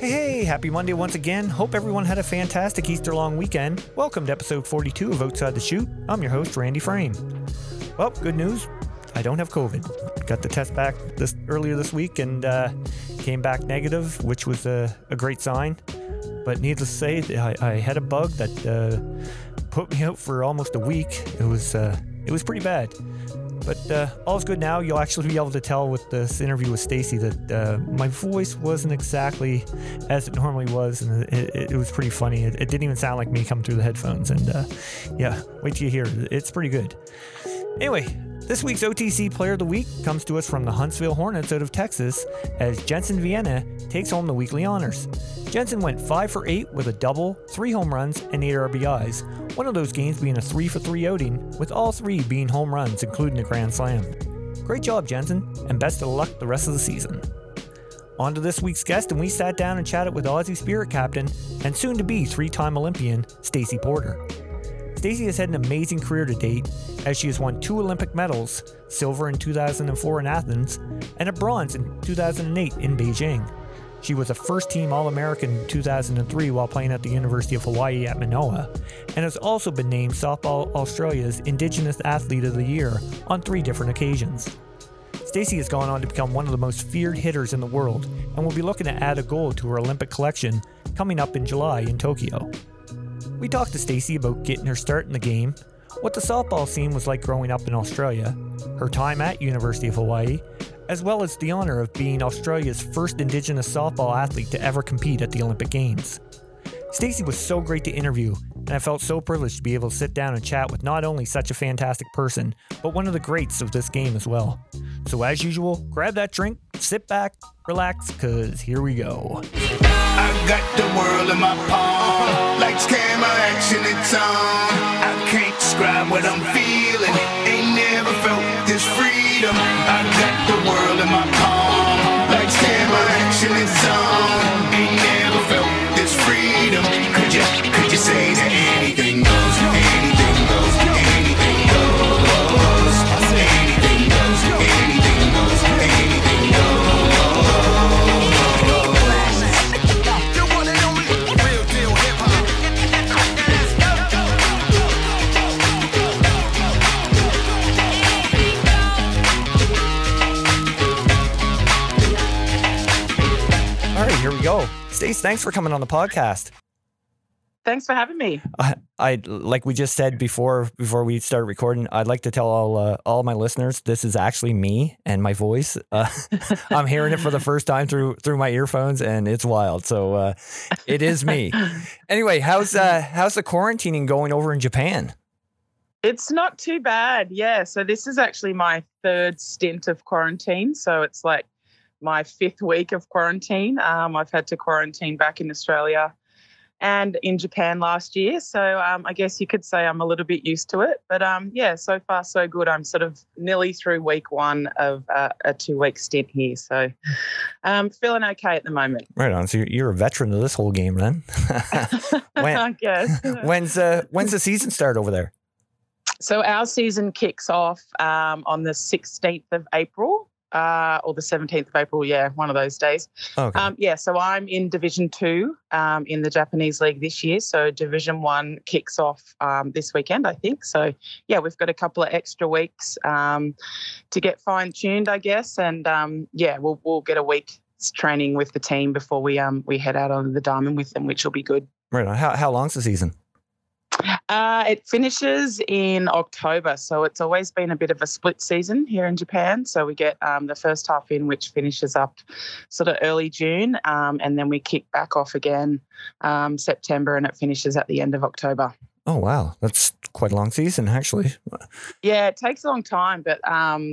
Hey, happy Monday once again. Hope everyone had a fantastic Easter long weekend. Welcome to episode 42 of Outside The Chute. I'm your host, Randy Frame. Well, good news. I don't have COVID. Got the test back earlier this week and came back negative, which was a great sign. But needless to say, I had a bug that put me out for almost a week. It was pretty bad. But all's good now. You'll actually be able to tell with this interview with Stacey that my voice wasn't exactly as it normally was, and it was pretty funny. It didn't even sound like me coming through the headphones, and yeah, wait till you hear. It's pretty good. Anyway, this week's OTC Player of the Week comes to us from the Huntsville Hornets out of Texas as Jensen Vienna takes home the weekly honors. Jensen went 5-for-8 with a double, 3 home runs, and 8 RBIs, one of those games being a 3-for-3 outing, with all 3 being home runs, including a grand slam. Great job, Jensen, and best of luck the rest of the season. On to this week's guest, and we sat down and chatted with Aussie Spirit captain and soon-to-be 3-time Olympian, Stacey Porter. Stacey has had an amazing career to date, as she has won 2 Olympic medals, silver in 2004 in Athens, and a bronze in 2008 in Beijing. She was a first-team All-American in 2003 while playing at the University of Hawaii at Manoa, and has also been named Softball Australia's Indigenous Athlete of the Year on 3 different occasions. Stacey has gone on to become one of the most feared hitters in the world, and will be looking to add a gold to her Olympic collection coming up in July in Tokyo. We talked to Stacey about getting her start in the game, what the softball scene was like growing up in Australia, her time at University of Hawaii, as well as the honor of being Australia's first Indigenous softball athlete to ever compete at the Olympic Games. Stacey was so great to interview, and I felt so privileged to be able to sit down and chat with not only such a fantastic person, but one of the greats of this game as well. So as usual, grab that drink, sit back, relax, cause here we go. I got the world in my palm, lights, camera, action, it's on. I can't describe what I'm feeling, ain't never felt this free. I got the world in my palm, like camera action is on. Ain't never felt this freedom. Could you say that anything goes? Anything goes. Anything goes. Anything goes. Anything goes. Anything goes. The one and only real deal hip hop. Here we go. Stace, thanks for coming on the podcast. Thanks for having me. I like we just said before we started recording, I'd like to tell all my listeners, this is actually me and my voice. I'm hearing it for the first time through my earphones, and it's wild. So it is me. Anyway, how's the quarantining going over in Japan? It's not too bad. Yeah. So this is actually my 3rd stint of quarantine. So it's like my 5th week of quarantine. I've had to quarantine back in Australia and in Japan last year. So I guess you could say I'm a little bit used to it. But yeah, so far so good. I'm sort of nearly through week 1 of a 2-week stint here. So feeling okay at the moment. Right on. So you're a veteran of this whole game then. I guess. When's the season start over there? So our season kicks off on the 16th of April. Or the 17th of April, yeah, one of those days. Okay. Yeah, so I'm in Division 2 in the Japanese League this year. So Division 1 kicks off this weekend, I think. So, yeah, we've got a couple of extra weeks to get fine-tuned, I guess. And, yeah, we'll get a week's training with the team before we head out on the diamond with them, which will be good. Right on. How long's the season? It finishes in October, so it's always been a bit of a split season here in Japan. So we get the first half in, which finishes up sort of early June, and then we kick back off again September, and it finishes at the end of October. Oh, wow. That's quite a long season, actually. Yeah, it takes a long time, but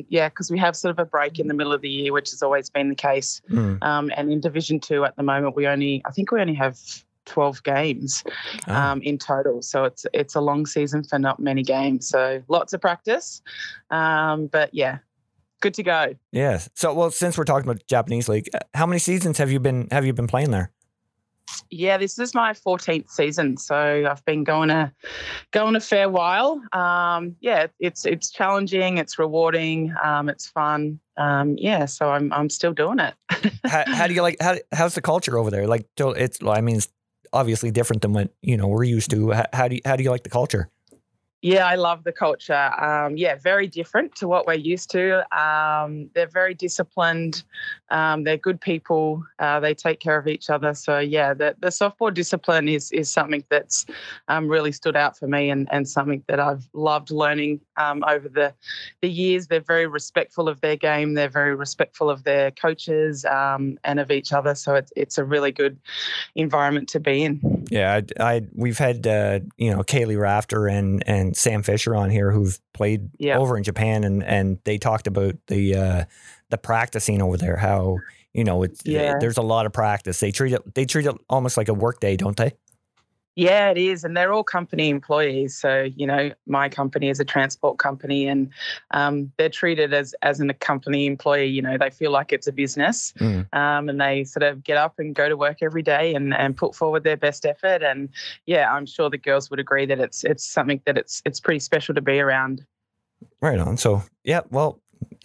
yeah, because we have sort of a break in the middle of the year, which has always been the case. Mm. And in Division 2 at the moment, I think we only have 12 games in total, so it's a long season for not many games, so lots of practice, but yeah, good to go. Yes. So, well, since we're talking about Japanese League, how many seasons have you been playing there? Yeah, this is my 14th season, so I've been going a fair while. Yeah, it's challenging, it's rewarding, it's fun. So I'm still doing it. How do you like? How's the culture over there? Like, it's obviously different than what we're used to. How do you like the culture? Yeah, I love the culture. Very different to what we're used to. They're very disciplined. They're good people. They take care of each other. So, yeah, the softball discipline is something that's really stood out for me and something that I've loved learning over the years. They're very respectful of their game. They're very respectful of their coaches and of each other. So it's a really good environment to be in. Yeah, we've had, Kaylee Rafter and Sam Fisher on here who've played over in Japan and they talked about the practicing over there, how, there's a lot of practice. They treat it almost like a work day, don't they? Yeah, it is. And they're all company employees. So, my company is a transport company and they're treated as a company employee. They feel like it's a business and they sort of get up and go to work every day and put forward their best effort. And, I'm sure the girls would agree that it's something that it's pretty special to be around. Right on. So, yeah, well,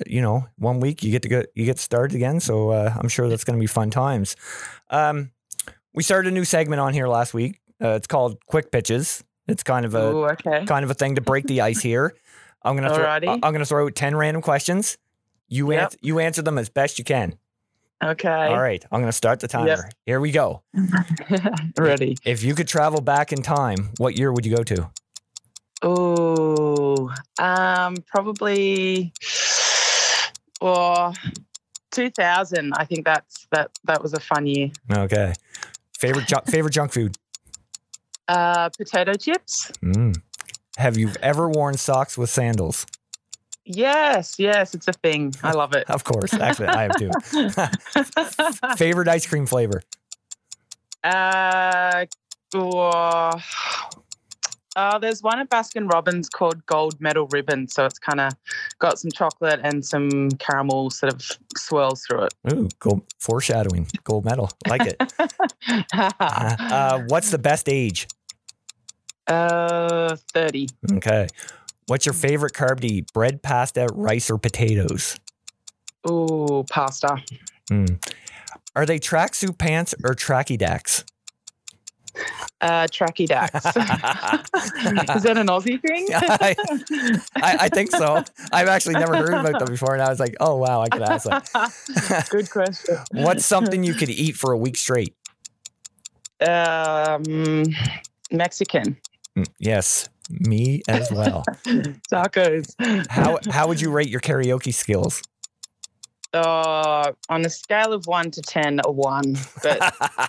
1 week you get started again. So I'm sure that's going to be fun times. We started a new segment on here last week. It's called Quick Pitches. It's kind of a thing to break the ice here. I'm gonna throw out 10 random questions. You answer them as best you can. Okay. All right. I'm gonna start the timer. Yep. Here we go. Ready. If you could travel back in time, what year would you go to? Probably 2000. I think that was a fun year. Okay. Favorite junk food. Potato chips. Have you ever worn socks with sandals? Yes, it's a thing. I love it. Of course. Actually, I have too. Favorite ice cream flavor? There's one at Baskin Robbins called Gold Medal Ribbon. So it's kind of got some chocolate and some caramel sort of swirls through it. Ooh, gold, foreshadowing. Gold medal. Like it. What's the best age? 30. Okay. What's your favorite carb to eat? Bread, pasta, rice, or potatoes? Ooh, pasta. Are they tracksuit pants or tracky dacks? Tracky dacks. Is that an Aussie thing? I think so. I've actually never heard about them before, and I was like, "Oh wow, I could ask that." Good question. What's something you could eat for a week straight? Mexican. Yes, me as well. Tacos. How would you rate your karaoke skills? On a scale of 1 to 10, a 1. But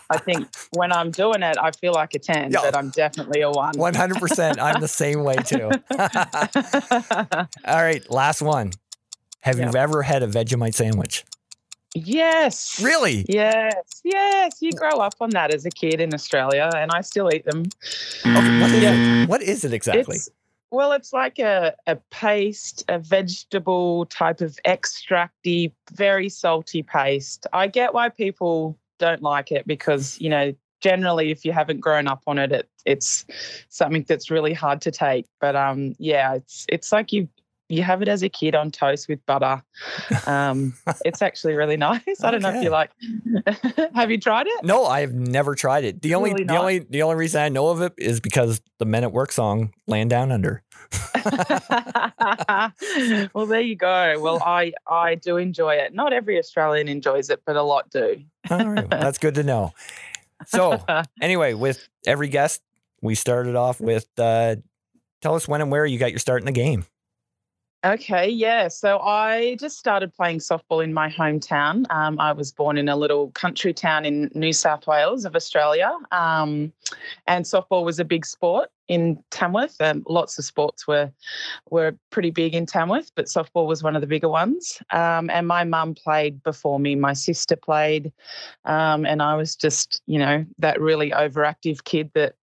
I think when I'm doing it, I feel like a 10, but I'm definitely a 1. 100%. I'm the same way too. All right. Last one. Have you ever had a Vegemite sandwich? Yes. Really? Yes. You grow up on that as a kid in Australia and I still eat them. Okay, what is it exactly? It's like a paste, a vegetable type of extracty, very salty paste. I get why people don't like it because, generally if you haven't grown up on it, it's something that's really hard to take. But, it's like you have it as a kid on toast with butter. It's actually really nice. I don't know if you like. Have you tried it? No, I have never tried it. The only reason I know of it is because the Men at Work song "Land Down Under." Well, there you go. Well, I do enjoy it. Not every Australian enjoys it, but a lot do. All right, well, that's good to know. So, anyway, with every guest, we started off with tell us when and where you got your start in the game. Okay, yeah. So I just started playing softball in my hometown. I was born in a little country town in New South Wales of Australia, and softball was a big sport in Tamworth. Lots of sports were pretty big in Tamworth, but softball was one of the bigger ones. And my mum played before me. My sister played, and I was just, that really overactive kid that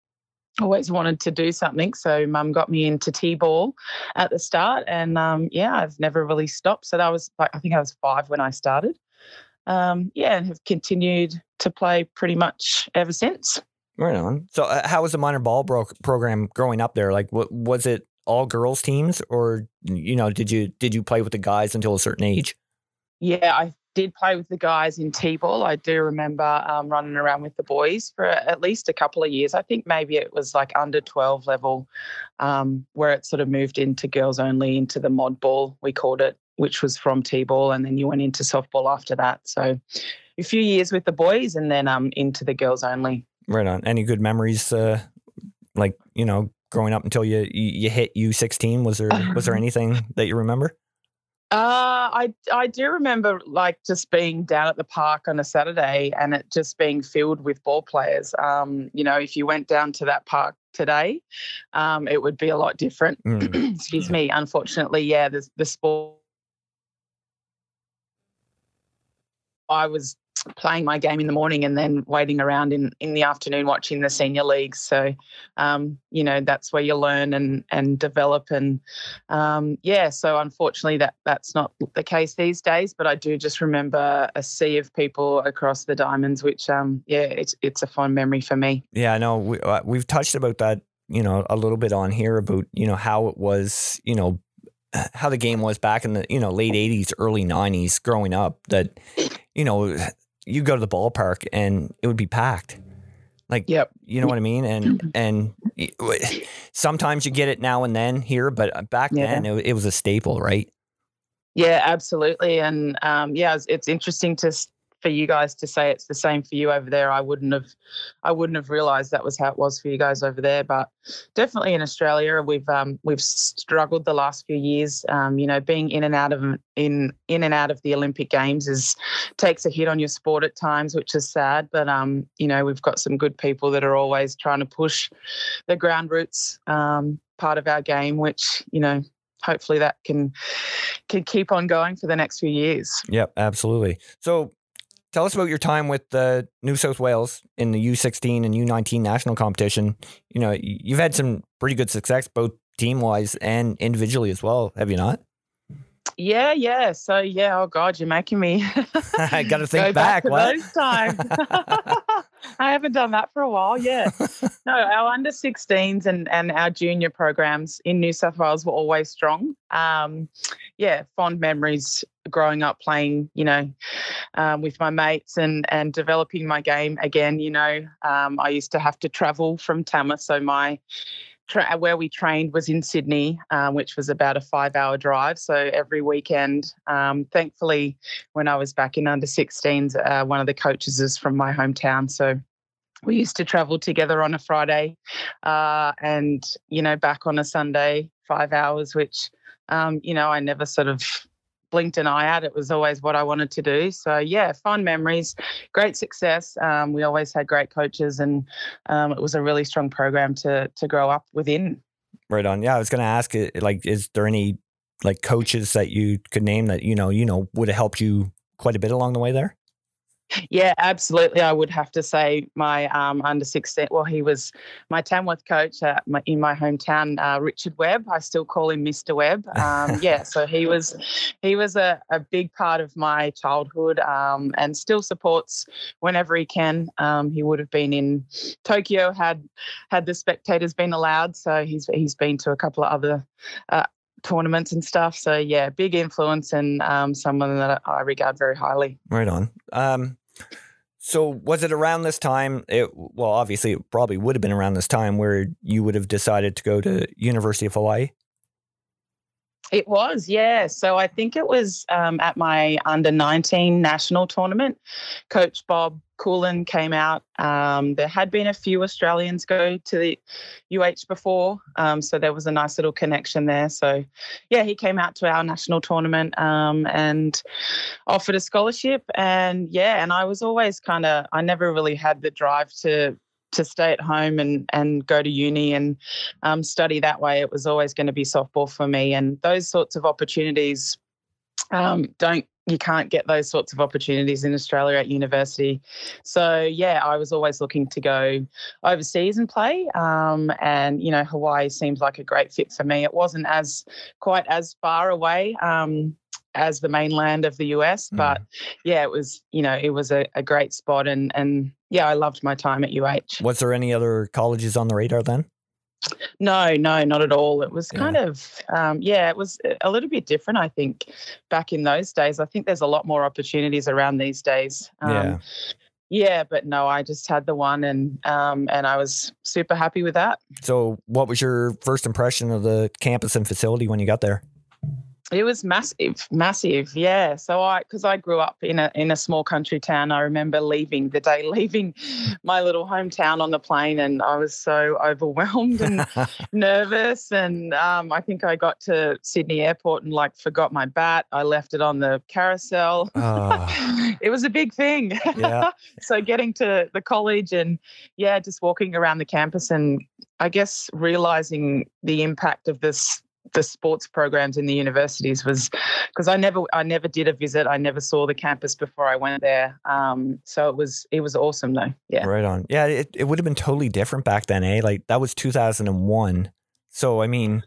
always wanted to do something, so mum got me into T-ball at the start and, I've never really stopped. So that was I think I was 5 when I started. And have continued to play pretty much ever since. Right on. So how was the minor ball program growing up there? Like, was it all girls teams or, did you play with the guys until a certain age? Yeah, I did play with the guys in T-ball. I do remember running around with the boys for at least a couple of years. I think maybe it was like under 12 level where it sort of moved into girls only, into the mod ball, we called it, which was from T-ball, and then you went into softball after that. So a few years with the boys and then into the girls only. Right on. Any good memories like, you know, growing up until you hit U16? Was there anything that you remember? I do remember like just being down at the park on a Saturday and it just being filled with ball players. You know, if you went down to that park today, it would be a lot different. Excuse me. Unfortunately, yeah, the sport I was playing my game in the morning and then waiting around in the afternoon watching the senior leagues. So, you know, that's where you learn and develop. And, yeah, so unfortunately that's not the case these days, but I do just remember a sea of people across the diamonds, which, yeah, it's a fond memory for me. Yeah, I know we've touched about that, you know, a little bit on here about, you know, how it was, you know, how the game was back in the, you know, late 80s, early 90s growing up that, you know, you go to the ballpark and it would be packed. Like, yep. You know what I mean? And sometimes you get it now and then here, but back then it was a staple, right? Yeah, absolutely. And yeah, it's interesting for you guys to say it's the same for you over there. I wouldn't have realized that was how it was for you guys over there, but definitely in Australia we've struggled the last few years. You know, being in and out of the Olympic Games takes a hit on your sport at times, which is sad, but you know, we've got some good people that are always trying to push the ground roots part of our game, which, you know, hopefully that can keep on going for the next few years. Yep, absolutely. So tell us about your time with New South Wales in the U16 and U19 national competition. You know, you've had some pretty good success, both team-wise and individually as well, have you not? Yeah. So, yeah, oh, God, you're making me I got to think back to those times. I haven't done that for a while, yeah. No, our under-16s and our junior programs in New South Wales were always strong. Yeah, fond memories growing up playing, you know, with my mates and developing my game again. You know, I used to have to travel from Tamworth, so where we trained was in Sydney, which was about a 5-hour drive. So every weekend, thankfully, when I was back in under-16s, one of the coaches is from my hometown, so we used to travel together on a Friday, and, you know, back on a Sunday, 5 hours, which, you know, I never sort of blinked an eye at. It was always what I wanted to do. So yeah, fond memories, great success. We always had great coaches, and it was a really strong program to grow up within. Right on. Yeah, I was going to ask, like, is there any like coaches that you could name that you know would have helped you quite a bit along the way there? Yeah, absolutely. I would have to say my under-16, well, he was my Tamworth coach in my hometown, Richard Webb. I still call him Mr. Webb. Yeah, so he was a big part of my childhood, and still supports whenever he can. He would have been in Tokyo had the spectators been allowed, so he's been to a couple of other tournaments and stuff. So yeah, big influence, and someone that I regard very highly. Right on. So was it around this time? Well, obviously it probably would have been around this time where you would have decided to go to University of Hawaii. It was, yeah. So I think it was at my under-19 national tournament. Coach Bob Coolen came out. There had been a few Australians go to the UH before, so there was a nice little connection there. So, yeah, he came out to our national tournament and offered a scholarship. And, yeah, and I was always I never really had the drive to stay at home and go to uni and study that way. It was always going to be softball for me, and those sorts of opportunities you can't get those sorts of opportunities in Australia at university. So yeah, I was always looking to go overseas and play, and you know, Hawaii seems like a great fit for me. It wasn't quite as far away as the mainland of the US, but yeah, it was, you know, it was a great spot, and yeah, I loved my time at UH. Was there any other colleges on the radar then? No, not at all. It was kind of, it was a little bit different, I think, back in those days. I think there's a lot more opportunities around these days. But no, I just had the one and I was super happy with that. So what was your first impression of the campus and facility when you got there? It was massive. Yeah. So because I grew up in a small country town, I remember leaving my little hometown on the plane, and I was so overwhelmed and nervous. And I think I got to Sydney Airport and forgot my bat. I left it on the carousel. It was a big thing. Yeah. So getting to the college and just walking around the campus and I guess realizing the impact of the sports programs in the universities was because I never did a visit. I never saw the campus before I went there. So it was awesome though. Yeah. Right on. Yeah. It would have been totally different back then, eh? That was 2001. So, I mean,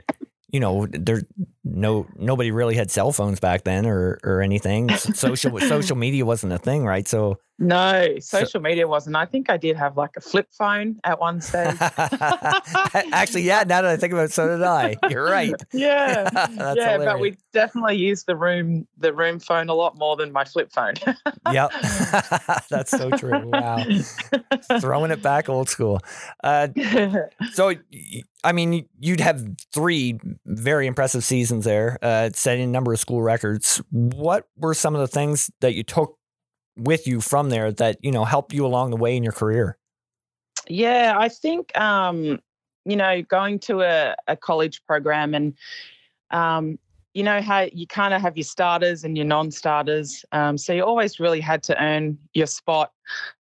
nobody really had cell phones back then or anything. Social media wasn't a thing, right? So no, social media wasn't. I think I did have a flip phone at one stage. Actually, yeah. Now that I think about it, so did I. You're right. Yeah, hilarious. But we definitely used the room phone a lot more than my flip phone. Yep, that's so true. Wow, throwing it back old school. So, I mean, you'd have three very impressive seasons there, setting a number of school records. What were some of the things that you took with you from there that, helped you along the way in your career? Yeah, I think, going to a college program and, how you kind of have your starters and your non-starters. So you always really had to earn your spot.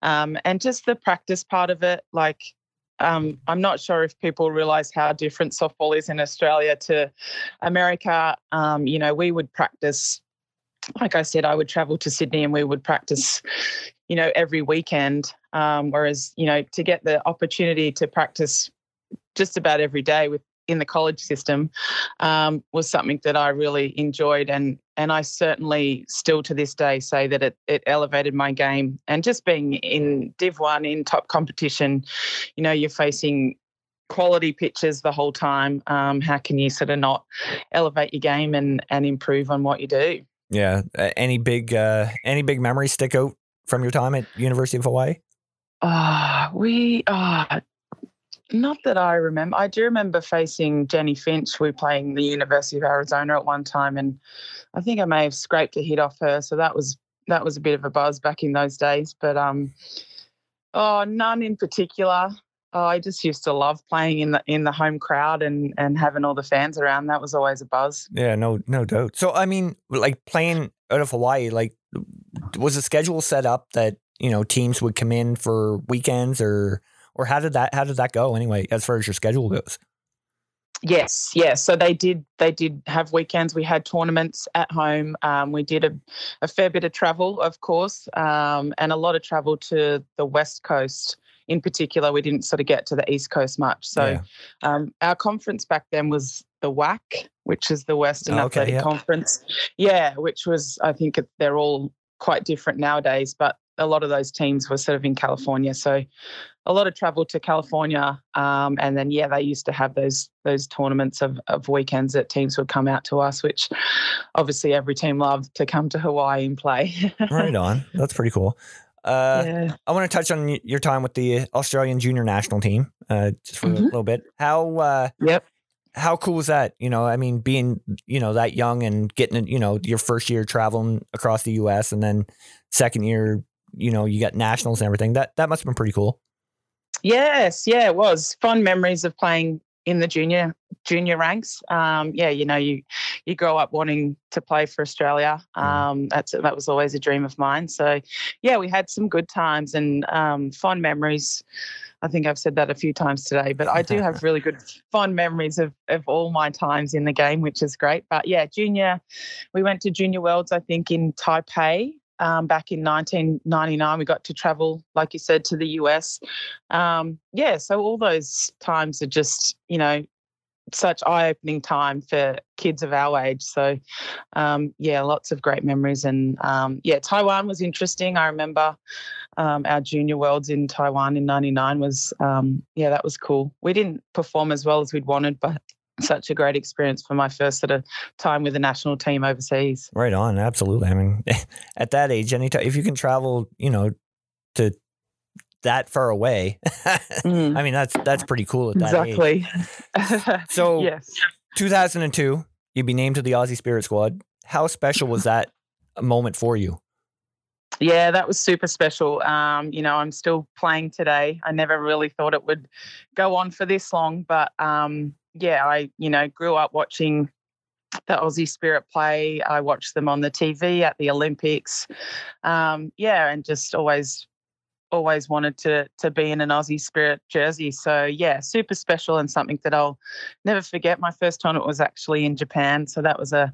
And just the practice part of it, I'm not sure if people realize how different softball is in Australia to America. We would practice, like I said, I would travel to Sydney and we would practice, every weekend. Whereas, to get the opportunity to practice just about every day in the college system was something that I really enjoyed. And I certainly still to this day say that it elevated my game. And just being in Div 1 in top competition, you're facing quality pitches the whole time. How can you sort of not elevate your game and improve on what you do? Yeah. Any big memories stick out from your time at University of Hawaii? Not that I remember. I do remember facing Jenny Finch. We were playing the University of Arizona at one time, and I think I may have scraped a hit off her. So that was a bit of a buzz back in those days. But none in particular. I just used to love playing in the home crowd and having all the fans around. That was always a buzz. Yeah, no doubt. So I mean, playing out of Hawaii, was the schedule set up that teams would come in for weekends or? Or how did that go anyway, as far as your schedule goes? Yes. So they did have weekends. We had tournaments at home. We did a fair bit of travel, of course, and a lot of travel to the West Coast in particular. We didn't sort of get to the East Coast much. So our conference back then was the WAC, which is the Western Athletic Conference. Yeah, which was, I think they're all quite different nowadays, but a lot of those teams were sort of in California. So a lot of travel to California. And then, they used to have those tournaments of weekends that teams would come out to us, which obviously every team loved to come to Hawaii and play. Right on. That's pretty cool. I want to touch on your time with the Australian junior national team just for a little bit. How cool is that? I mean, being, that young and getting, your first year traveling across the US and then second year, you got nationals and everything. That must have been pretty cool. Yes. Yeah, it was. Fond memories of playing in the junior ranks. You grow up wanting to play for Australia. That was always a dream of mine. So, we had some good times and fond memories. I think I've said that a few times today, but I do have really good fond memories of all my times in the game, which is great. But, we went to Junior Worlds, I think, in Taipei. Back in 1999, we got to travel, like you said, to the US. So all those times are just, such eye-opening time for kids of our age. So, lots of great memories. And, Taiwan was interesting. I remember Our junior worlds in Taiwan in 99 was, that was cool. We didn't perform as well as we'd wanted, but such a great experience for my first sort of time with the national team overseas. Right on. Absolutely. I mean, at that age, anytime, if you can travel, to that far away, I mean, that's pretty cool at that age. So yes. 2002, you'd be named to the Aussie Spirit squad. How special was that moment for you? Yeah, that was super special. I'm still playing today. I never really thought it would go on for this long, but I grew up watching the Aussie Spirit play. I watched them on the TV at the Olympics. And just always wanted to be in an Aussie Spirit jersey. So yeah, super special and something that I'll never forget. My first tournament was actually in Japan. So that was a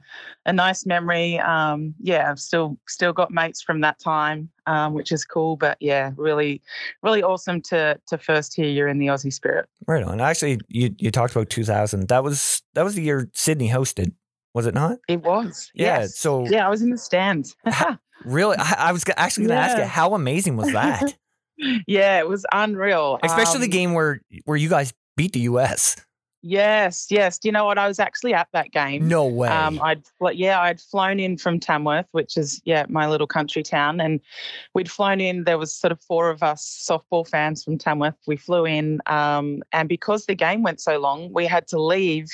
nice memory. I've still got mates from that time, which is cool. But yeah, really, really awesome to first hear you're in the Aussie Spirit. Right on. Actually, you talked about 2000. That was the year Sydney hosted, was it not? It was. Yeah. Yes. So yeah, I was in the stands. Really? I was actually going to ask you, how amazing was that? Yeah, it was unreal. Especially the game where you guys beat the US. Yes. Do you know what? I was actually at that game. No way. I'd flown in from Tamworth, which is, my little country town. And we'd flown in. There was sort of four of us softball fans from Tamworth. We flew in. And because the game went so long, we had to leave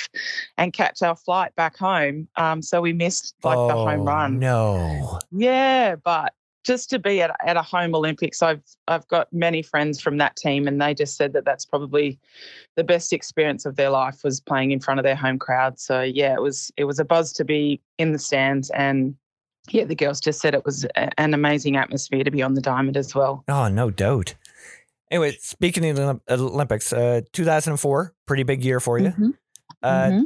and catch our flight back home. So we missed the home run. No. Yeah, but just to be at a home Olympics, I've got many friends from that team, and they just said that that's probably the best experience of their life was playing in front of their home crowd. So yeah, it was a buzz to be in the stands, and yeah, the girls just said it was an amazing atmosphere to be on the diamond as well. Oh, no doubt. Anyway, speaking of the Olympics, 2004, pretty big year for you. Mm-hmm.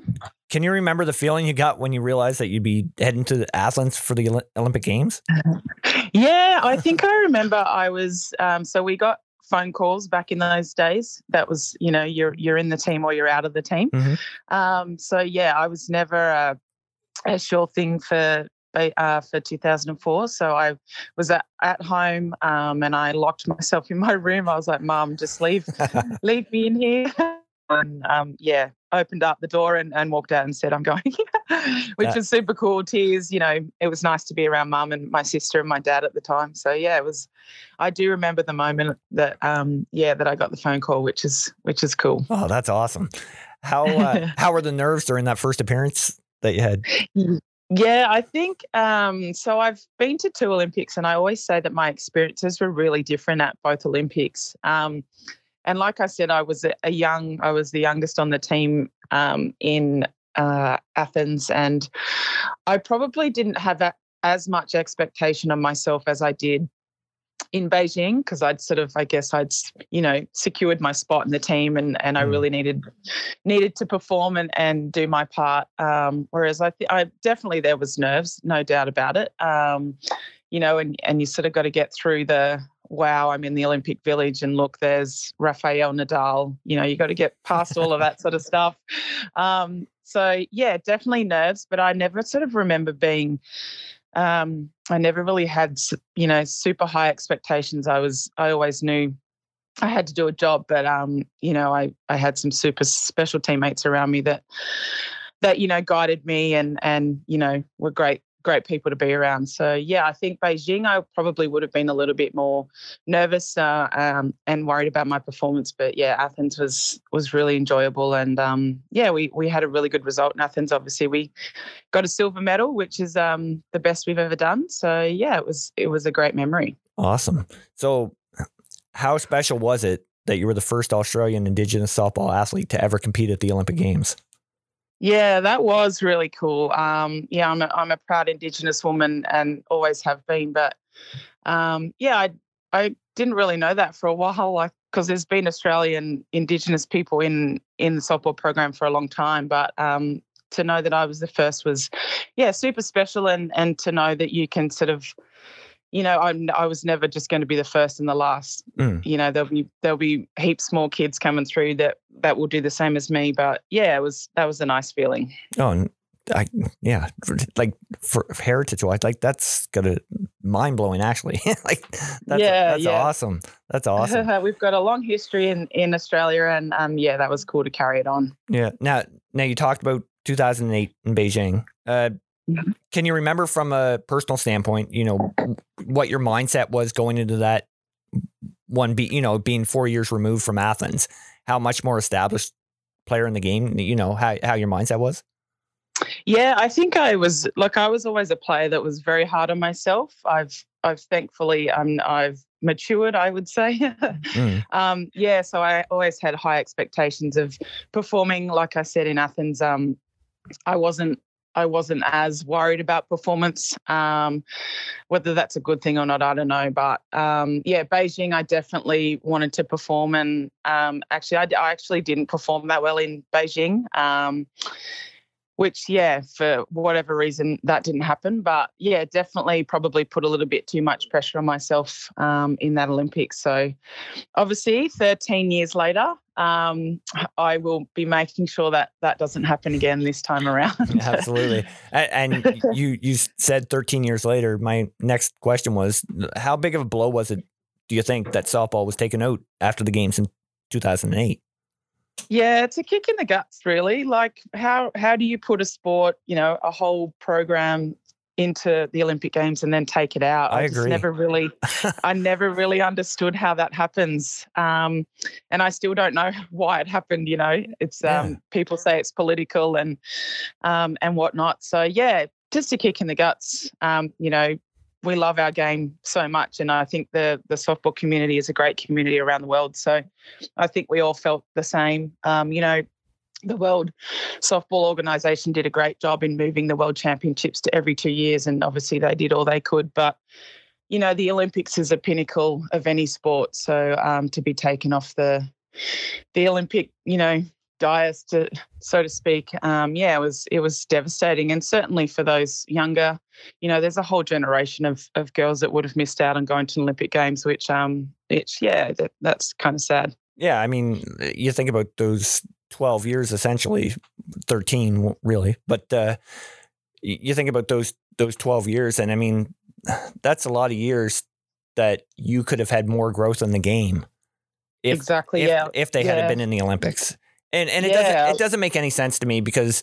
Can you remember the feeling you got when you realized that you'd be heading to Athens for the Olympic Games? Yeah, I think I remember I was, so we got phone calls back in those days. That was, you're in the team or you're out of the team. Mm-hmm. I was never a sure thing for 2004. So I was at home and I locked myself in my room. I was like, Mom, just leave me in here. And opened up the door and walked out and said, I'm going, which was super cool. Tears, it was nice to be around Mum and my sister and my dad at the time. So yeah, I do remember the moment that, that I got the phone call, which is cool. Oh, that's awesome. How were the nerves during that first appearance that you had? Yeah, I think so. I've been to two Olympics, and I always say that my experiences were really different at both Olympics. And like I said, I was the youngest on the team in Athens, and I probably didn't have as much expectation of myself as I did in Beijing, because I'd secured my spot in the team, and I really needed to perform and do my part. Whereas I definitely, there was nerves, no doubt about it. And you sort of got to get through the, wow, I'm in the Olympic Village and look, there's Rafael Nadal. You got to get past all of that sort of stuff. Definitely nerves, but I never sort of remember being, I never really had, super high expectations. I always knew I had to do a job, but, I had some super special teammates around me that guided me and were great people to be around. So yeah, I think Beijing, I probably would have been a little bit more nervous and worried about my performance. But yeah, Athens was really enjoyable, and we had a really good result in Athens. Obviously, we got a silver medal, which is the best we've ever done. So yeah, it was a great memory. Awesome. So, how special was it that you were the first Australian Indigenous softball athlete to ever compete at the Olympic Games? Yeah, that was really cool. I'm a proud Indigenous woman and always have been. But I didn't really know that for a while, because there's been Australian Indigenous people in the softball program for a long time. But to know that I was the first was, super special. And to know that you can sort of, I was never just going to be the first and the last. There'll be heaps more kids coming through that will do the same as me. But yeah, that was a nice feeling. Oh, for heritage wise, like that's gonna mind blowing actually. Awesome. That's awesome. We've got a long history in Australia, and that was cool to carry it on. Yeah. Now you talked about 2008 in Beijing. Can you remember from a personal standpoint, what your mindset was going into that one? Being 4 years removed from Athens, how much more established player in the game? How your mindset was. Yeah, I think I was always a player that was very hard on myself. I've thankfully, I've matured, I would say. So I always had high expectations of performing. Like I said, in Athens, I wasn't as worried about performance. Whether that's a good thing or not, I don't know. But Beijing, I definitely wanted to perform, and I actually didn't perform that well in Beijing. Which, for whatever reason, that didn't happen. But, definitely probably put a little bit too much pressure on myself in that Olympics. So, obviously, 13 years later, I will be making sure that that doesn't happen again this time around. Absolutely. And you said 13 years later. My next question was, how big of a blow was it, do you think, that softball was taken out after the games in 2008? Yeah, it's a kick in the guts, really. Like, how do you put a sport, a whole program into the Olympic Games and then take it out? I agree. I never really understood how that happens. And I still don't know why it happened, It's people say it's political and whatnot. So, just a kick in the guts, we love our game so much, and I think the softball community is a great community around the world. So I think we all felt the same. The World Softball Organization did a great job in moving the World Championships to every 2 years, and obviously they did all they could. But, the Olympics is a pinnacle of any sport. So to be taken off the Olympic, dais, so to speak, it was devastating, and certainly for those younger, there's a whole generation of girls that would have missed out on going to Olympic Games, that's kind of sad. Yeah, I mean, you think about those 12 years, essentially 13 really, but you think about those 12 years, and I mean, that's a lot of years that you could have had more growth in the game if they had been in the Olympics. And it doesn't make any sense to me, because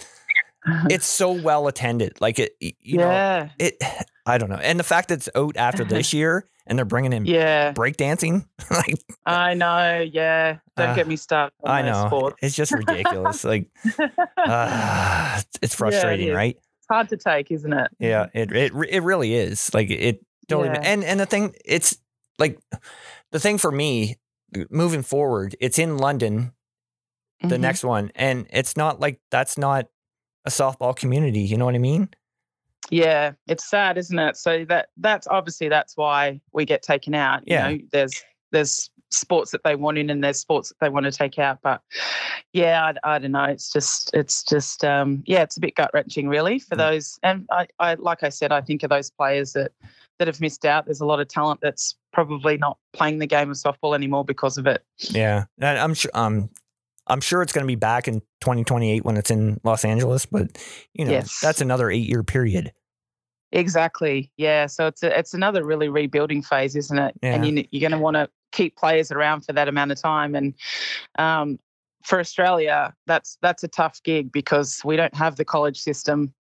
it's so well attended. Like I don't know. And the fact that it's out after this year and they're bringing in breakdancing. Like, I know. Yeah. Don't get me started on that sport. It's just ridiculous. Like, it's frustrating, right? It's hard to take, isn't it? Yeah, it really is. Like, it totally. Yeah. And the thing, it's like the thing for me moving forward, it's in London, the next one, and it's not like that's not a softball community, you know what I mean? Yeah, it's sad, isn't it? So that's obviously that's why we get taken out. There's sports that they want in, and there's sports that they want to take out. But I don't know, it's just it's a bit gut-wrenching really for those, and I like I said, I think of those players that have missed out. There's a lot of talent that's probably not playing the game of softball anymore because of it. Yeah, and I'm sure it's going to be back in 2028 when it's in Los Angeles, but that's another 8-year period. Exactly. Yeah. So it's another really rebuilding phase, isn't it? Yeah. And you're going to want to keep players around for that amount of time. And for Australia, that's a tough gig because we don't have the college system.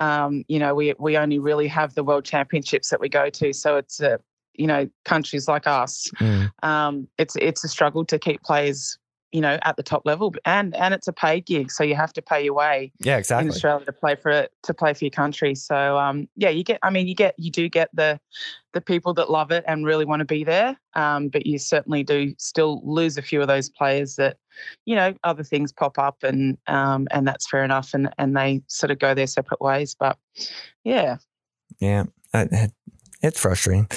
We only really have the World Championships that we go to. So it's countries like us, it's a struggle to keep players at the top level, and it's a paid gig, so you have to pay your way. Yeah, exactly. In Australia to play for your country. So you do get the people that love it and really want to be there. But you certainly do still lose a few of those players that, other things pop up, and that's fair enough, and they sort of go their separate ways. But yeah, it's frustrating.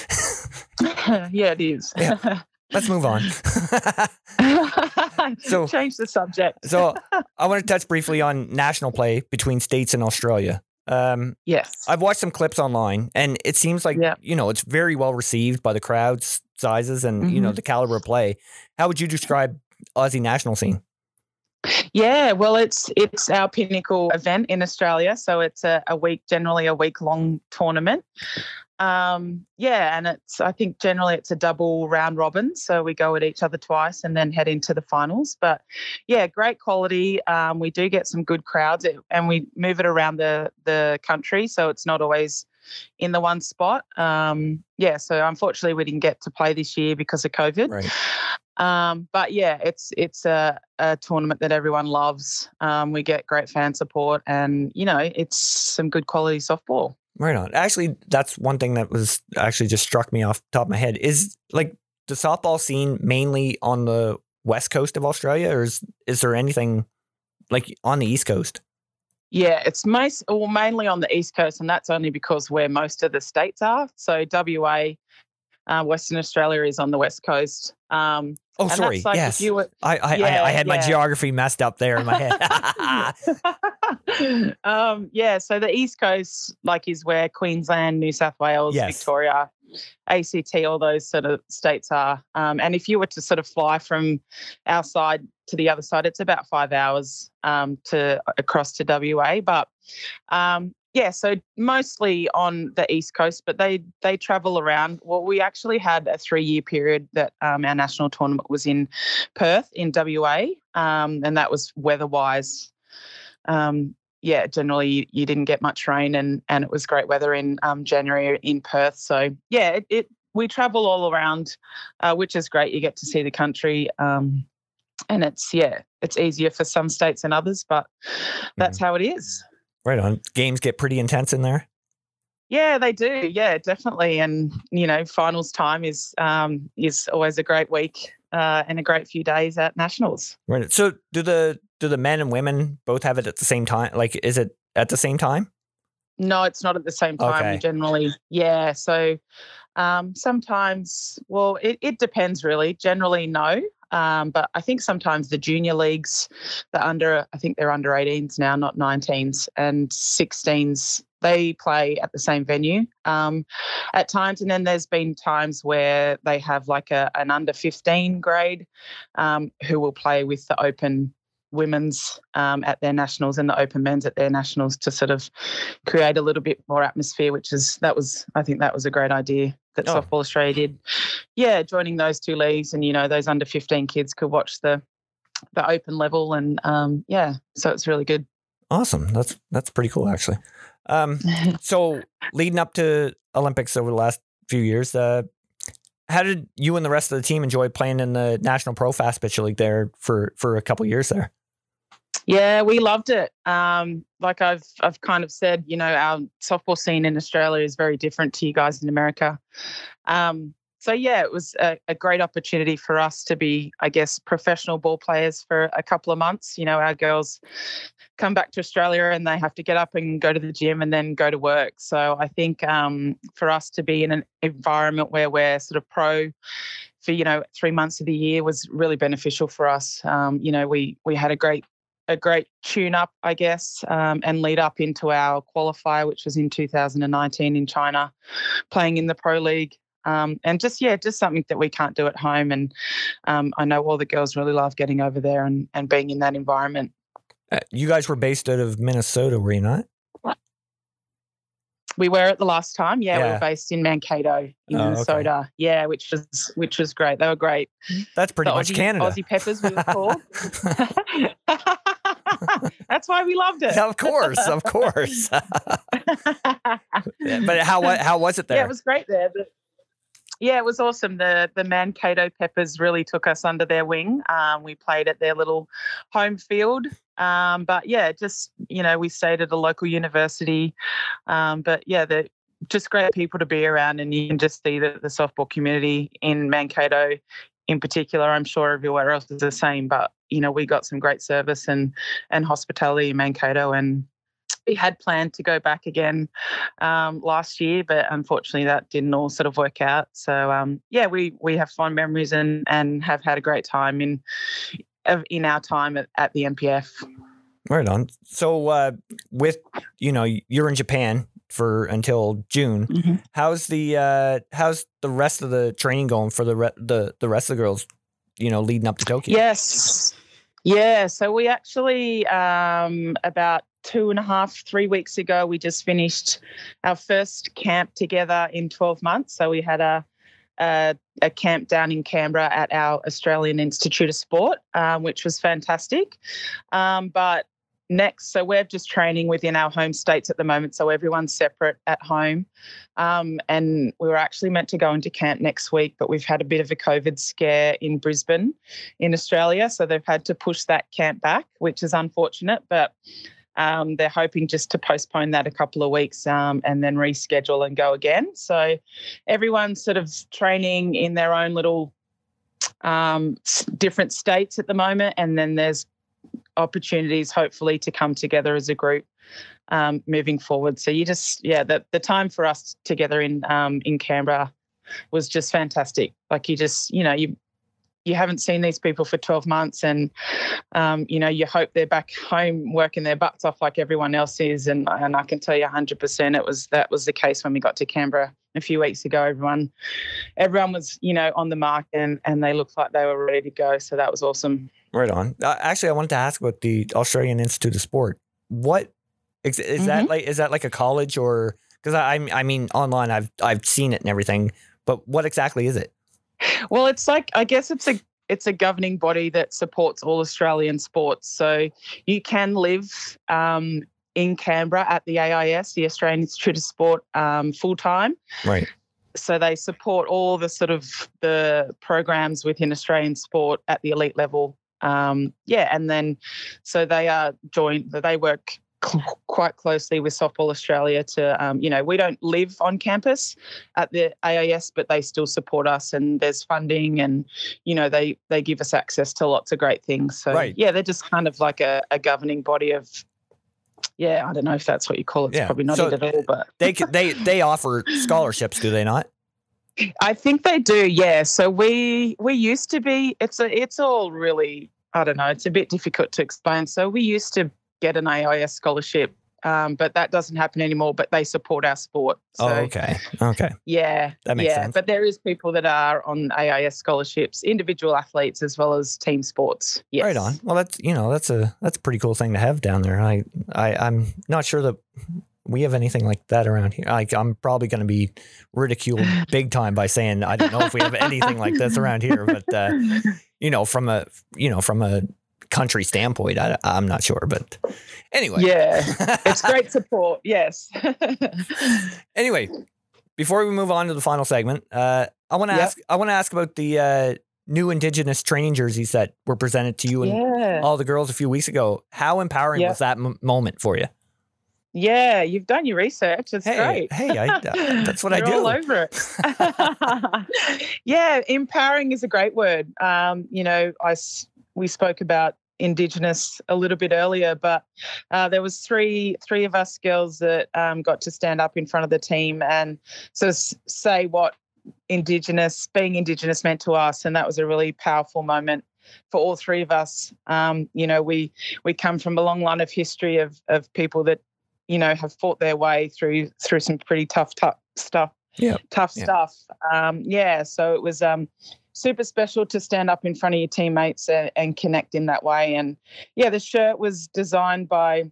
Yeah, it is. Yeah. Let's move on. So change the subject. So I want to touch briefly on national play between states and Australia. Yes. I've watched some clips online, and it seems like, it's very well received by the crowds, sizes, and, the caliber of play. How would you describe Aussie national scene? Yeah, well, it's our pinnacle event in Australia. So it's a week long tournament. And I think generally it's a double round robin. So we go at each other twice and then head into the finals. But yeah, great quality. We do get some good crowds and we move it around the country. So it's not always in the one spot. So unfortunately we didn't get to play this year because of COVID. Right. But yeah, it's a tournament that everyone loves. We get great fan support and, you know, it's some good quality softball. Right on. Actually, that's one thing that was actually just struck me off the top of my head is like the softball scene mainly on the west coast of Australia, or is there anything like on the east coast? Yeah, it's mainly on the east coast, and that's only because where most of the states are. So WA, Western Australia is on the west coast. I had my geography messed up there in my head. So the East Coast is where Queensland, New South Wales, Victoria, ACT, all those sort of states are. And if you were to sort of fly from our side to the other side, it's about 5 hours across to WA. But so mostly on the East Coast, but they travel around. Well, we actually had a 3-year period that our national tournament was in Perth in WA, and that was weather-wise. Generally you didn't get much rain and it was great weather in January in Perth. So, yeah, we travel all around, which is great. You get to see the country. And it's easier for some states than others, but that's how it is. Right on. Games get pretty intense in there. Yeah, they do. Yeah, definitely. And, you know, finals time is always a great week and a great few days at nationals. Right. So do the men and women both have it at the same time? Like, is it at the same time? No, it's not at the same time. Okay. Generally. Yeah. So sometimes, well, it depends really. Generally, no. But I think sometimes the junior leagues, I think they're under 18s now, not 19s and 16s, they play at the same venue at times. And then there's been times where they have an under 15 grade who will play with the open women's at their nationals and the open men's at their nationals to sort of create a little bit more atmosphere, I think that was a great idea that Softball Australia did. Yeah, joining those two leagues and, you know, those under 15 kids could watch the open level and so it's really good. Awesome. That's pretty cool actually. So leading up to Olympics over the last few years, how did you and the rest of the team enjoy playing in the National Pro Fastpitch League there for a couple of years there? Yeah, we loved it. Like I've kind of said, you know, our softball scene in Australia is very different to you guys in America. It was a great opportunity for us to be, I guess, professional ball players for a couple of months. You know, our girls come back to Australia and they have to get up and go to the gym and then go to work. So I think for us to be in an environment where we're sort of pro for, you know, 3 months of the year was really beneficial for us. You know, we had a great tune-up, I guess, and lead up into our qualifier, which was in 2019 in China, playing in the Pro League. And just something that we can't do at home. And I know all the girls really love getting over there and being in that environment. You guys were based out of Minnesota, were you not? We were at the last time. Yeah, we were based in Mankato in Minnesota. Okay. Yeah, which was great. They were great. That's pretty much Canada. Aussie Peppers, we were called. That's why we loved it. Of course. But how was it there? Yeah, it was great there. Yeah, it was awesome. The Mankato Peppers really took us under their wing. We played at their little home field. We stayed at a local university. They're just great people to be around, and you can just see that the softball community in Mankato in particular, I'm sure everywhere else is the same, but, you know, we got some great service and hospitality in Mankato, and we had planned to go back again last year, but unfortunately that didn't all sort of work out. So, we have fond memories and have had a great time in our time at the MPF. Right on. So you're in Japan until June. Mm-hmm. How's the rest of the training going for the rest of the girls, you know, leading up to Tokyo? Yes. Yeah, so we actually about 2.5, 3 weeks ago, we just finished our first camp together in 12 months. So we had a camp down in Canberra at our Australian Institute of Sport, which was fantastic. But next, so we're just training within our home states at the moment, so everyone's separate at home. And we were actually meant to go into camp next week, but we've had a bit of a COVID scare in Brisbane in Australia, so they've had to push that camp back, which is unfortunate, but they're hoping just to postpone that a couple of weeks and then reschedule and go again. So everyone's sort of training in their own little different states at the moment, and then there's opportunities hopefully to come together as a group moving forward. So you just, the time for us together in Canberra was just fantastic. Like you just, you haven't seen these people for 12 months and, you hope they're back home working their butts off like everyone else is. And I can tell you 100% that was the case when we got to Canberra a few weeks ago. Everyone was, on the mark and they looked like they were ready to go. So that was awesome. Right on. Actually, I wanted to ask about the Australian Institute of Sport. What is that like? Is that like a college or because I mean, online I've seen it and everything, but what exactly is it? Well, it's like I guess it's a governing body that supports all Australian sports. So you can live in Canberra at the AIS, the Australian Institute of Sport, full time. Right. So they support all the sort of the programs within Australian sport at the elite level. And then so they are joined. They work quite closely with Softball Australia to, we don't live on campus at the AIS, but they still support us and there's funding and, they give us access to lots of great things. So, they're just kind of like a governing body of, I don't know if that's what you call it. It's probably not it at all. But they offer scholarships, do they not? I think they do. Yeah. So we used to be, it's all really, I don't know, it's a bit difficult to explain. So we used to get an AIS scholarship, but that doesn't happen anymore, but they support our sport. So, okay. Yeah. That makes sense. But there is people that are on AIS scholarships, individual athletes as well as team sports. Yes. Right on. Well, that's a pretty cool thing to have down there. I'm not sure that we have anything like that around here. Like I'm probably going to be ridiculed big time by saying, I don't know if we have anything like this around here, but from a country standpoint, I'm not sure, but anyway. Yeah, it's great support. Yes. Anyway, before we move on to the final segment, I want to ask about the new Indigenous training jerseys that were presented to you and all the girls a few weeks ago. How empowering was that moment for you? Yeah, you've done your research. It's great. Hey, that's what I do. All over it. Yeah, empowering is a great word. We spoke about Indigenous a little bit earlier, but there was three of us girls that got to stand up in front of the team and sort of say what being Indigenous meant to us, and that was a really powerful moment for all three of us. We come from a long line of history of people that have fought their way through some pretty tough stuff. Yeah. So it was super special to stand up in front of your teammates and connect in that way. And the shirt was designed by,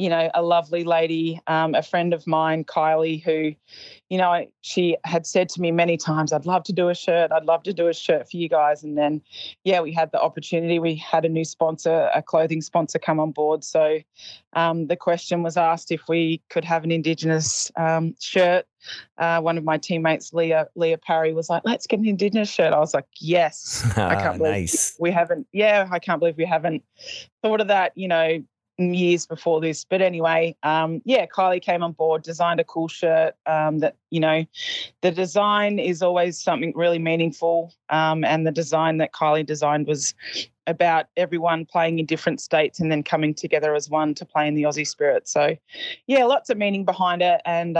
a lovely lady, a friend of mine, Kylie, who, she had said to me many times, I'd love to do a shirt for you guys. And then, we had the opportunity. We had a new sponsor, a clothing sponsor come on board. So the question was asked if we could have an Indigenous shirt. One of my teammates, Leah Parry, was like, let's get an Indigenous shirt. I was like, yes. I can't believe we haven't. Yeah, I can't believe we haven't thought of that, years before this. But anyway, Kylie came on board, designed a cool shirt that, the design is always something really meaningful. And the design that Kylie designed was about everyone playing in different states and then coming together as one to play in the Aussie Spirit. So, lots of meaning behind it. And,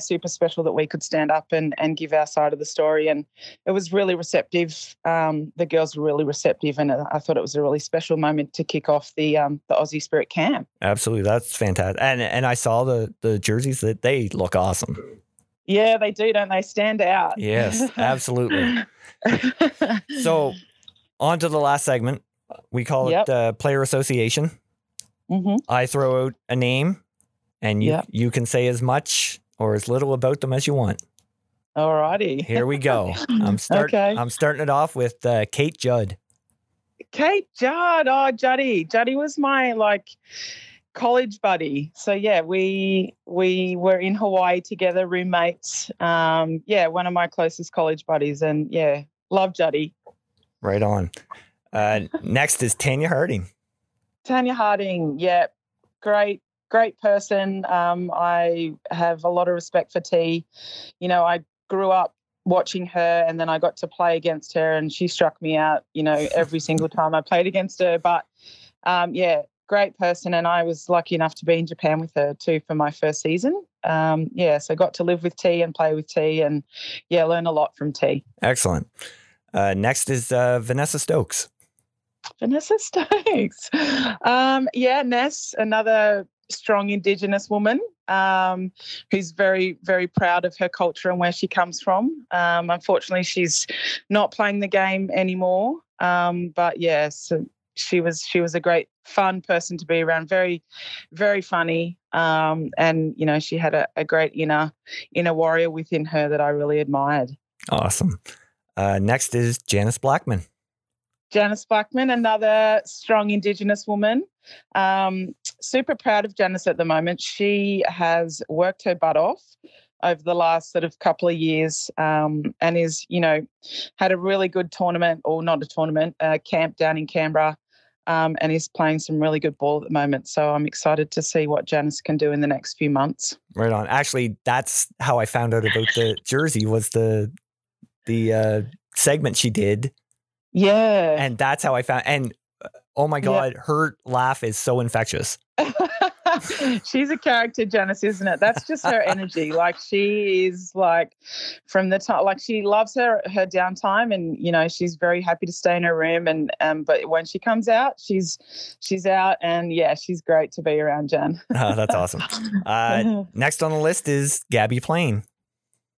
super special that we could stand up and give our side of the story. And it was really receptive. The girls were really receptive. And I thought it was a really special moment to kick off the Aussie Spirit camp. Absolutely. That's fantastic. And I saw the jerseys that they look awesome. Yeah, they do, don't they? Stand out. Yes, absolutely. So, on to the last segment, We call it player association. Mm-hmm. I throw out a name and you can say as much or as little about them as you want. All righty. Here we go. I'm starting it off with Kate Judd. Kate Judd. Oh, Juddy. Juddy was my college buddy. So yeah, we were in Hawaii together, roommates. One of my closest college buddies, and love Juddy. Right on. Next is Tanya Harding. Tanya Harding, great person. I have a lot of respect for T. You know, I grew up watching her, and then I got to play against her, and she struck me out. You know, every single time I played against her. But great person, and I was lucky enough to be in Japan with her too for my first season. So got to live with T and play with T, and learn a lot from T. Excellent. Next is Vanessa Stokes. Vanessa Stokes. Ness, another strong Indigenous woman who's very, very proud of her culture and where she comes from. Unfortunately, she's not playing the game anymore. She was a great fun person to be around, very, very funny. And, you know, she had a great inner warrior within her that I really admired. Awesome. Next is Janice Blackman. Janice Blackman, another strong Indigenous woman. Super proud of Janice at the moment. She has worked her butt off over the last sort of couple of years, and is, you know, had a really good tournament, or not a tournament, a camp down in Canberra, and is playing some really good ball at the moment. So I'm excited to see what Janice can do in the next few months. Right on. Actually, that's how I found out about the jersey, was the segment she did. Yeah. And that's how I found, and oh my God, her laugh is so infectious. She's a character, Janice, isn't it? That's just her energy. She is from the time, she loves her downtime, and, you know, she's very happy to stay in her room. And, but when she comes out, she's out, and she's great to be around, Jan. Oh, that's awesome. Next on the list is Gabby Plain.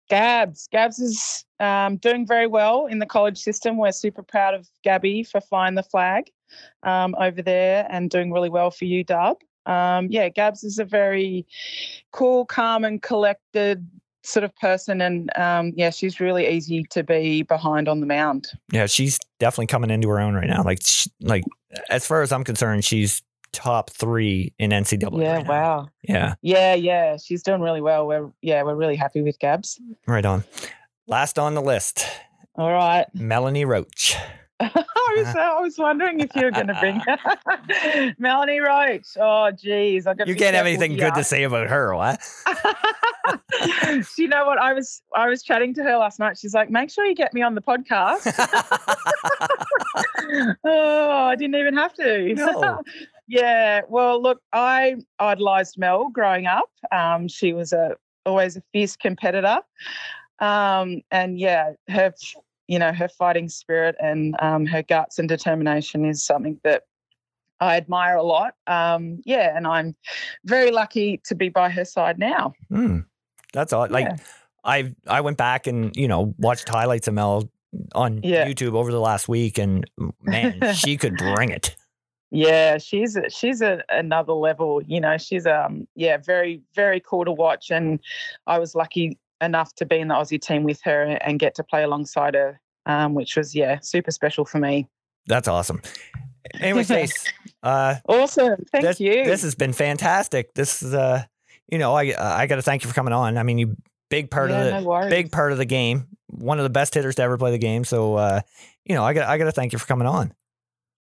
Gabs. Gabs is doing very well in the college system. We're super proud of Gabby for flying the flag over there and doing really well for UW. Gabs is a very cool, calm and collected sort of person, and she's really easy to be behind on the mound. Yeah, she's definitely coming into her own right now. As far as I'm concerned, she's top 3 in NCAA. Yeah, right wow. Now. Yeah. Yeah. She's doing really well. We're really happy with Gabs. Right on. Last on the list. All right. Melanie Roach. I was wondering if you were going to bring her. Melanie Roach. Oh, geez. You can't have anything good to say about her, what? You know what? I was chatting to her last night. She's like, make sure you get me on the podcast. Oh, I didn't even have to. No. Yeah. Well, look, I idolized Mel growing up. She was always a fierce competitor. Her... You know, her fighting spirit and her guts and determination is something that I admire a lot. And I'm very lucky to be by her side now. Mm, that's odd. Yeah. I went back and, you know, watched highlights of Mel on YouTube over the last week, and man, she could bring it. Yeah, she's another level. You know, she's very, very cool to watch, and I was lucky enough to be in the Aussie team with her and get to play alongside her, which was super special for me. That's awesome. Anyway, Stace, awesome. Thank you. This has been fantastic. This is I got to thank you for coming on. I mean, you big part of the game. One of the best hitters to ever play the game. So I got to thank you for coming on.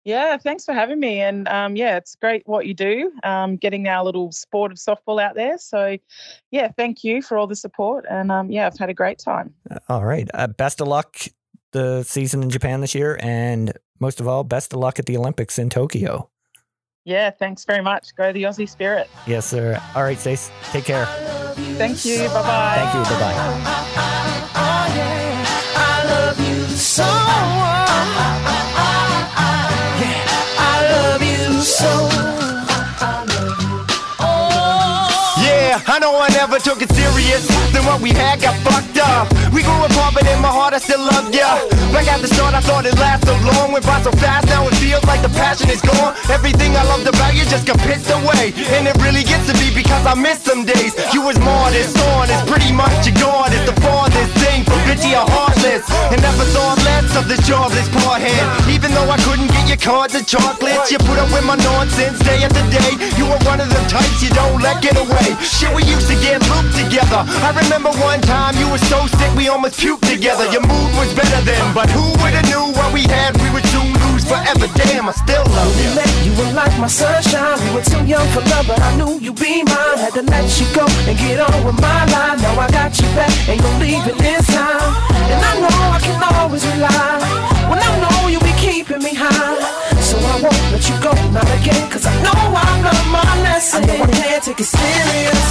Yeah, thanks for having me. And, it's great what you do, getting our little sport of softball out there. So, thank you for all the support. And, I've had a great time. All right. Best of luck the season in Japan this year. And most of all, best of luck at the Olympics in Tokyo. Yeah, thanks very much. Go the Aussie Spirit. Yes, sir. All right, Stace, take care. Thank you. Bye-bye. Thank you. Bye-bye. I love you so I love you so. Yeah, I know I never took it serious. Then what we had got fucked up. We grew apart, but in my heart I still love ya. Back at the start I thought it lasted so long. Went by so fast, now it feels like the passion is gone. Everything I loved about you just got pissed away. And it really gets to me because I miss some days. You was modest, honest, pretty much your God is the farthest thing from bitchy or heartless. And never thought less of this jobless parthead. Even though I couldn't get your cards and chocolates, you put up with my nonsense day after day. You were one of them types you don't let get away. Shit, we used to get looped together. I remember one time you were so sick we almost puked together. Your mood was better then, but who would've knew what we had we would soon lose forever. Damn, I still love you. You were like my sunshine. We were too young for love, but I knew you'd be mine. Had to let you go and get on with my life. Now I got you back, ain't gon' leave it this time. And I know I can always rely. When I know you'll be keeping me high. So I won't let you go, not again. Cause I know I've learned my lesson. I know I can't take it serious.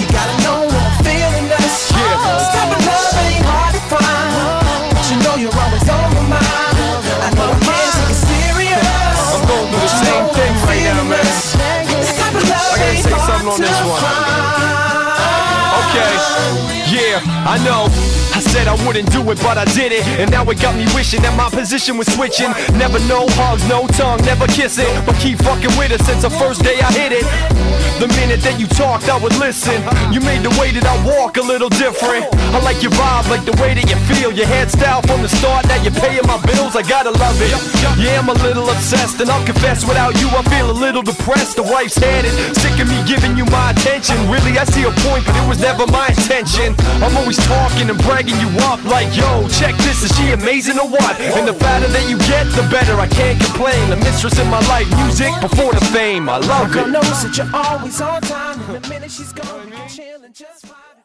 You gotta know what I'm feeling this. This type of love ain't hard to find. But you know you're always on my mind. I know I can't take it serious. I'm going through the same thing right now, man. This type of love ain't hard to find. Okay, yeah, I know. I said I wouldn't do it, but I did it. And now it got me wishing that my position was switching. Never no hugs, no tongue, never kissing. But keep fucking with it since the first day I hit it. The minute that you talked, I would listen. You made the way that I walk a little different. I like your vibe, like the way that you feel. Your hairstyle from the start, now you're paying my bills. I gotta love it. Yeah, I'm a little obsessed, and I'll confess, without you I feel a little depressed. The wife's headed, sick of me giving you my attention. Really, I see a point, but it was never my intention. I'm always talking and bragging you up like, yo, check this, is she amazing or what? And the fatter that you get, the better, I can't complain. The mistress in my life, music before the fame, I love it. I know that you're always on time, and the minute she's gone, you're chilling just fine.